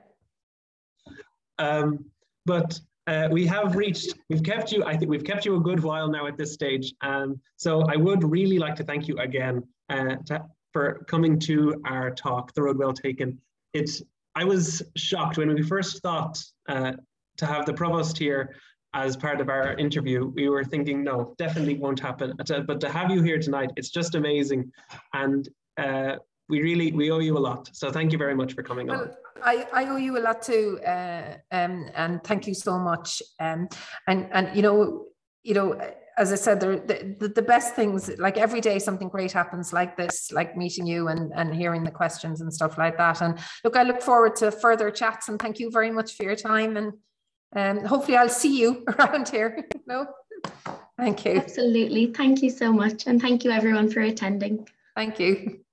Um, but uh, we have reached, we've kept you, I think we've kept you a good while now at this stage. Um, so I would really like to thank you again uh, to, for coming to our talk, The Road Well Taken. It's, I was shocked when we first thought uh, to have the provost here as part of our interview. We were thinking, no, definitely won't happen. But to have you here tonight, it's just amazing. And uh, we really, we owe you a lot. So thank you very much for coming on. I, I owe you a lot too, uh, um, and thank you so much. Um, and and you know, you know, as I said, the, the the best things, like every day something great happens, like this, like meeting you and and hearing the questions and stuff like that. And look, I look forward to further chats, and thank you very much for your time. And um, hopefully, I'll see you around here. No, thank you. Absolutely, thank you so much, and thank you everyone for attending. Thank you.